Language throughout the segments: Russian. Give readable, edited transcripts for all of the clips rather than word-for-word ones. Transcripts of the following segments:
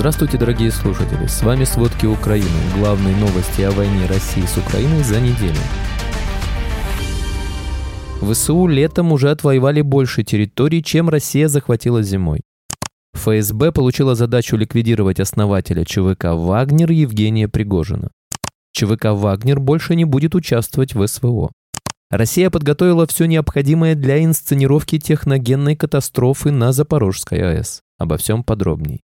Здравствуйте, дорогие слушатели! С вами «Сводки Украины» – главные новости о войне России с Украиной за неделю. ВСУ летом уже отвоевали больше территорий, чем Россия захватила зимой. ФСБ получила задачу ликвидировать основателя ЧВК «Вагнер» Евгения Пригожина. ЧВК «Вагнер» больше не будет участвовать в СВО. Россия подготовила все необходимое для инсценировки техногенной катастрофы на Запорожской АЭС. Обо всем подробней.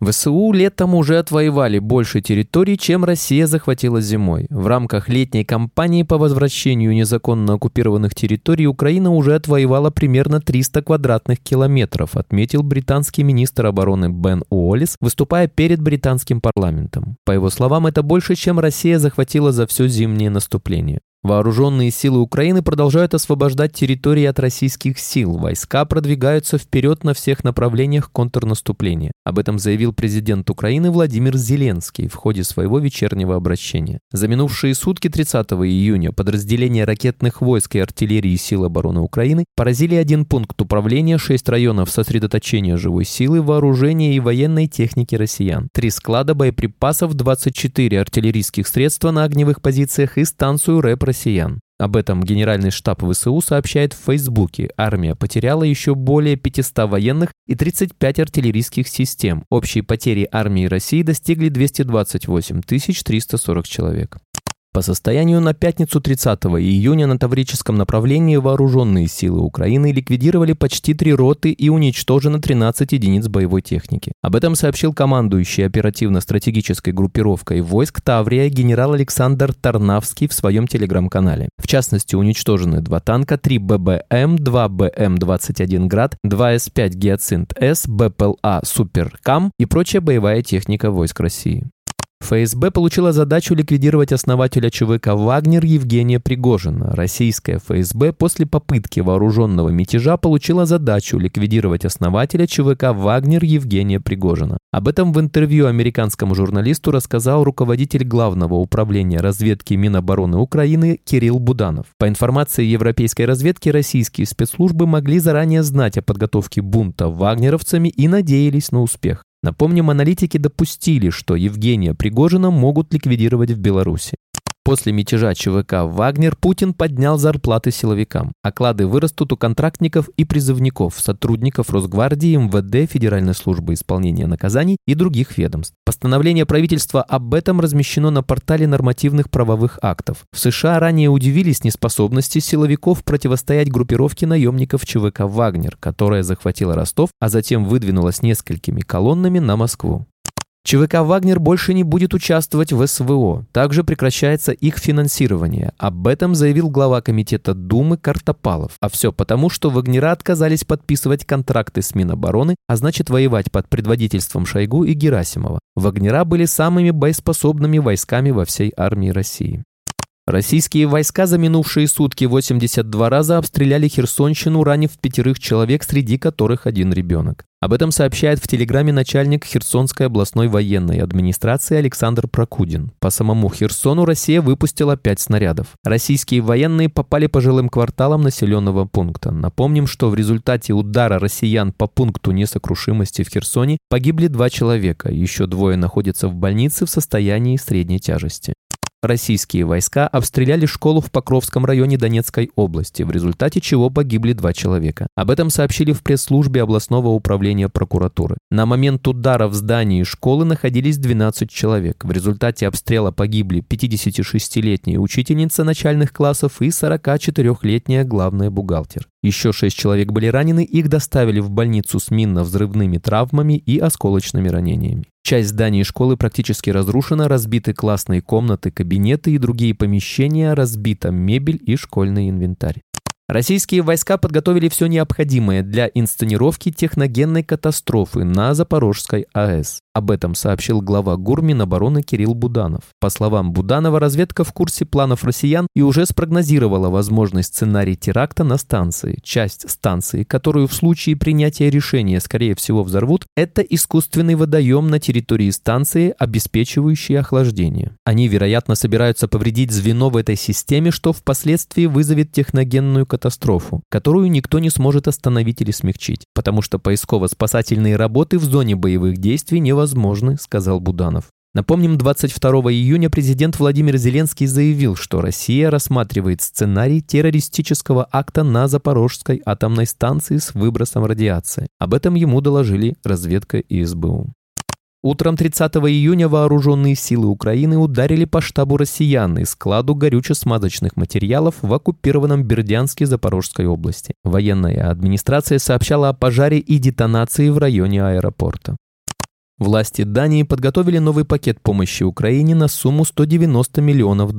ВСУ летом уже отвоевали больше территорий, чем Россия захватила зимой. В рамках летней кампании по возвращению незаконно оккупированных территорий Украина уже отвоевала примерно 300 квадратных километров, отметил британский министр обороны Бен Уоллес, выступая перед британским парламентом. По его словам, это больше, чем Россия захватила за все зимнее наступление. Вооруженные силы Украины продолжают освобождать территории от российских сил. Войска продвигаются вперед на всех направлениях контрнаступления. Об этом заявил президент Украины Владимир Зеленский в ходе своего вечернего обращения. За минувшие сутки 30 июня подразделения ракетных войск и артиллерии сил обороны Украины поразили 1 пункт управления, 6 районов сосредоточения живой силы, вооружения и военной техники россиян, 3 склада боеприпасов, 24 артиллерийских средства на огневых позициях и станцию РЭП россиян. Об этом Генеральный штаб ВСУ сообщает в Фейсбуке. Армия потеряла еще более 500 военных и 35 артиллерийских систем. Общие потери армии России достигли 228 340 человек. По состоянию на пятницу 30 июня на Таврическом направлении вооруженные силы Украины ликвидировали почти 3 роты и уничтожено 13 единиц боевой техники. Об этом сообщил командующий оперативно-стратегической группировкой войск Таврия генерал Александр Тарнавский в своем телеграм-канале. В частности, уничтожены 2 танка, 3 ББМ, 2 БМ-21 Град, 2 С-5 Гиацинт-С, БПЛА Суперкам и прочая боевая техника войск России. ФСБ получила задачу ликвидировать основателя ЧВК «Вагнер» Евгения Пригожина. Российская ФСБ после попытки вооруженного мятежа получила задачу ликвидировать основателя ЧВК «Вагнер» Евгения Пригожина. Об этом в интервью американскому журналисту рассказал руководитель Главного управления разведки Минобороны Украины Кирилл Буданов. По информации европейской разведки, российские спецслужбы могли заранее знать о подготовке бунта вагнеровцами и надеялись на успех. Напомним, аналитики допустили, что Евгения Пригожина могут ликвидировать в Беларуси. После мятежа ЧВК «Вагнер» Путин поднял зарплаты силовикам. Оклады вырастут у контрактников и призывников, сотрудников Росгвардии, МВД, Федеральной службы исполнения наказаний и других ведомств. Постановление правительства об этом размещено на портале нормативных правовых актов. В США ранее удивились неспособности силовиков противостоять группировке наемников ЧВК «Вагнер», которая захватила Ростов, а затем выдвинулась несколькими колоннами на Москву. ЧВК «Вагнер» больше не будет участвовать в СВО. Также прекращается их финансирование. Об этом заявил глава комитета Думы Картопалов. А все потому, что вагнера отказались подписывать контракты с Минобороны, а значит воевать под предводительством Шойгу и Герасимова. Вагнера были самыми боеспособными войсками во всей армии России. Российские войска за минувшие сутки 82 раза обстреляли Херсонщину, ранив 5 человек, среди которых 1 ребенок. Об этом сообщает в Телеграме начальник Херсонской областной военной администрации Александр Прокудин. По самому Херсону Россия выпустила 5 снарядов. Российские военные попали по жилым кварталам населенного пункта. Напомним, что в результате удара россиян по пункту несокрушимости в Херсоне погибли 2 человека. Еще 2 находятся в больнице в состоянии средней тяжести. Российские войска обстреляли школу в Покровском районе Донецкой области, в результате чего погибли 2 человека. Об этом сообщили в пресс-службе областного управления прокуратуры. На момент удара в здании школы находились 12 человек. В результате обстрела погибли 56-летняя учительница начальных классов и 44-летняя главная бухгалтер. Еще 6 человек были ранены, их доставили в больницу с минно-взрывными травмами и осколочными ранениями. Часть зданий школы практически разрушена, разбиты классные комнаты, кабинеты и другие помещения, разбита мебель и школьный инвентарь. Российские войска подготовили все необходимое для инсценировки техногенной катастрофы на Запорожской АЭС. Об этом сообщил глава ГУР Минобороны Кирилл Буданов. По словам Буданова, разведка в курсе планов россиян и уже спрогнозировала возможный сценарий теракта на станции. Часть станции, которую в случае принятия решения, скорее всего, взорвут, это искусственный водоем на территории станции, обеспечивающий охлаждение. Они, вероятно, собираются повредить звено в этой системе, что впоследствии вызовет техногенную катастрофу. катастрофу, которую никто не сможет остановить или смягчить, потому что поисково-спасательные работы в зоне боевых действий невозможны, сказал Буданов. Напомним, 22 июня президент Владимир Зеленский заявил, что Россия рассматривает сценарий террористического акта на Запорожской атомной станции с выбросом радиации. Об этом ему доложили разведка и СБУ. Утром 30 июня вооруженные силы Украины ударили по штабу россиян и складу горюче-смазочных материалов в оккупированном Бердянске Запорожской области. Военная администрация сообщала о пожаре и детонации в районе аэропорта. Власти Дании подготовили новый пакет помощи Украине на сумму $190 миллионов.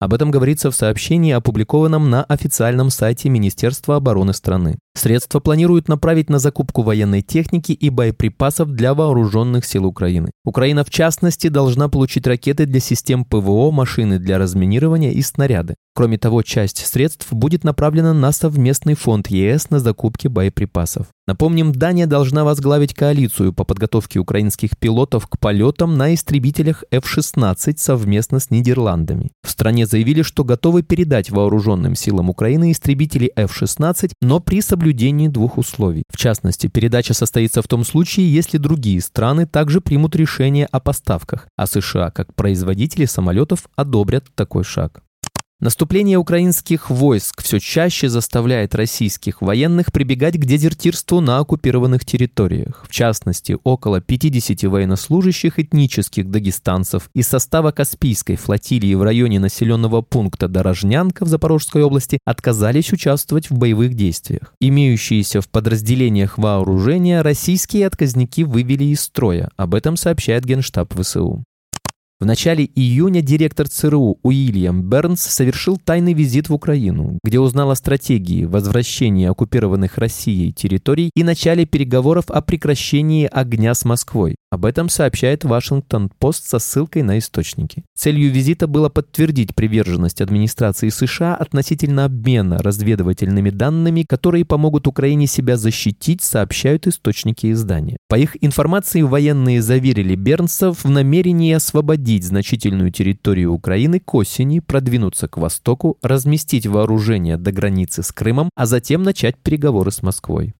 Об этом говорится в сообщении, опубликованном на официальном сайте Министерства обороны страны. Средства планируют направить на закупку военной техники и боеприпасов для вооруженных сил Украины. Украина, в частности, должна получить ракеты для систем ПВО, машины для разминирования и снаряды. Кроме того, часть средств будет направлена на совместный фонд ЕС на закупки боеприпасов. Напомним, Дания должна возглавить коалицию по подготовке украинских пилотов к полетам на истребителях F-16 совместно с Нидерландами. В стране заявили, что готовы передать вооруженным силам Украины истребители F-16, но при соблюдении двух условий. В частности, передача состоится в том случае, если другие страны также примут решение о поставках, а США, как производители самолетов, одобрят такой шаг. Наступление украинских войск все чаще заставляет российских военных прибегать к дезертирству на оккупированных территориях. В частности, около 50 военнослужащих этнических дагестанцев из состава Каспийской флотилии в районе населенного пункта Дорожнянка в Запорожской области отказались участвовать в боевых действиях. Имеющиеся в подразделениях вооружения российские отказники вывели из строя. Об этом сообщает Генштаб ВСУ. В начале июня директор ЦРУ Уильям Бернс совершил тайный визит в Украину, где узнал о стратегии возвращения оккупированных Россией территорий и начале переговоров о прекращении огня с Москвой. Об этом сообщает Вашингтон-Пост со ссылкой на источники. Целью визита было подтвердить приверженность администрации США относительно обмена разведывательными данными, которые помогут Украине себя защитить, сообщают источники издания. По их информации, военные заверили Бернса в намерении освободить значительную территорию Украины к осени, продвинуться к востоку, разместить вооружение до границы с Крымом, а затем начать переговоры с Москвой.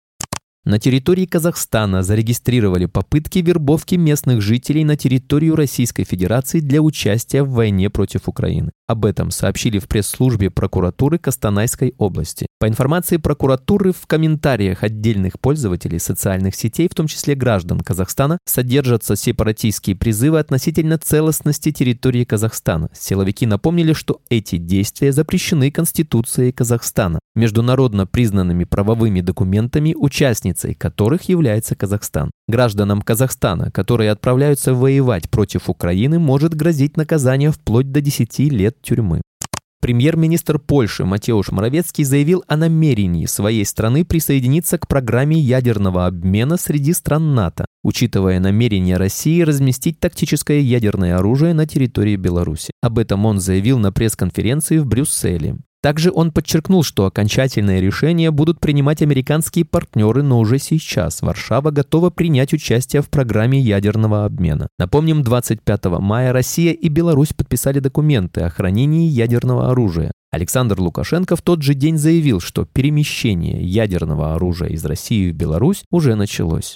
На территории Казахстана зарегистрировали попытки вербовки местных жителей на территорию Российской Федерации для участия в войне против Украины. Об этом сообщили в пресс-службе прокуратуры Костанайской области. По информации прокуратуры, в комментариях отдельных пользователей социальных сетей, в том числе граждан Казахстана, содержатся сепаратистские призывы относительно целостности территории Казахстана. Силовики напомнили, что эти действия запрещены Конституцией Казахстана, международно признанными правовыми документами, участницей которых является Казахстан. Гражданам Казахстана, которые отправляются воевать против Украины, может грозить наказание вплоть до 10 лет тюрьмы. Премьер-министр Польши Матеуш Моравецкий заявил о намерении своей страны присоединиться к программе ядерного обмена среди стран НАТО, учитывая намерение России разместить тактическое ядерное оружие на территории Беларуси. Об этом он заявил на пресс-конференции в Брюсселе. Также он подчеркнул, что окончательное решение будут принимать американские партнеры, но уже сейчас Варшава готова принять участие в программе ядерного обмена. Напомним, 25 мая Россия и Беларусь подписали документы о хранении ядерного оружия. Александр Лукашенко в тот же день заявил, что перемещение ядерного оружия из России в Беларусь уже началось.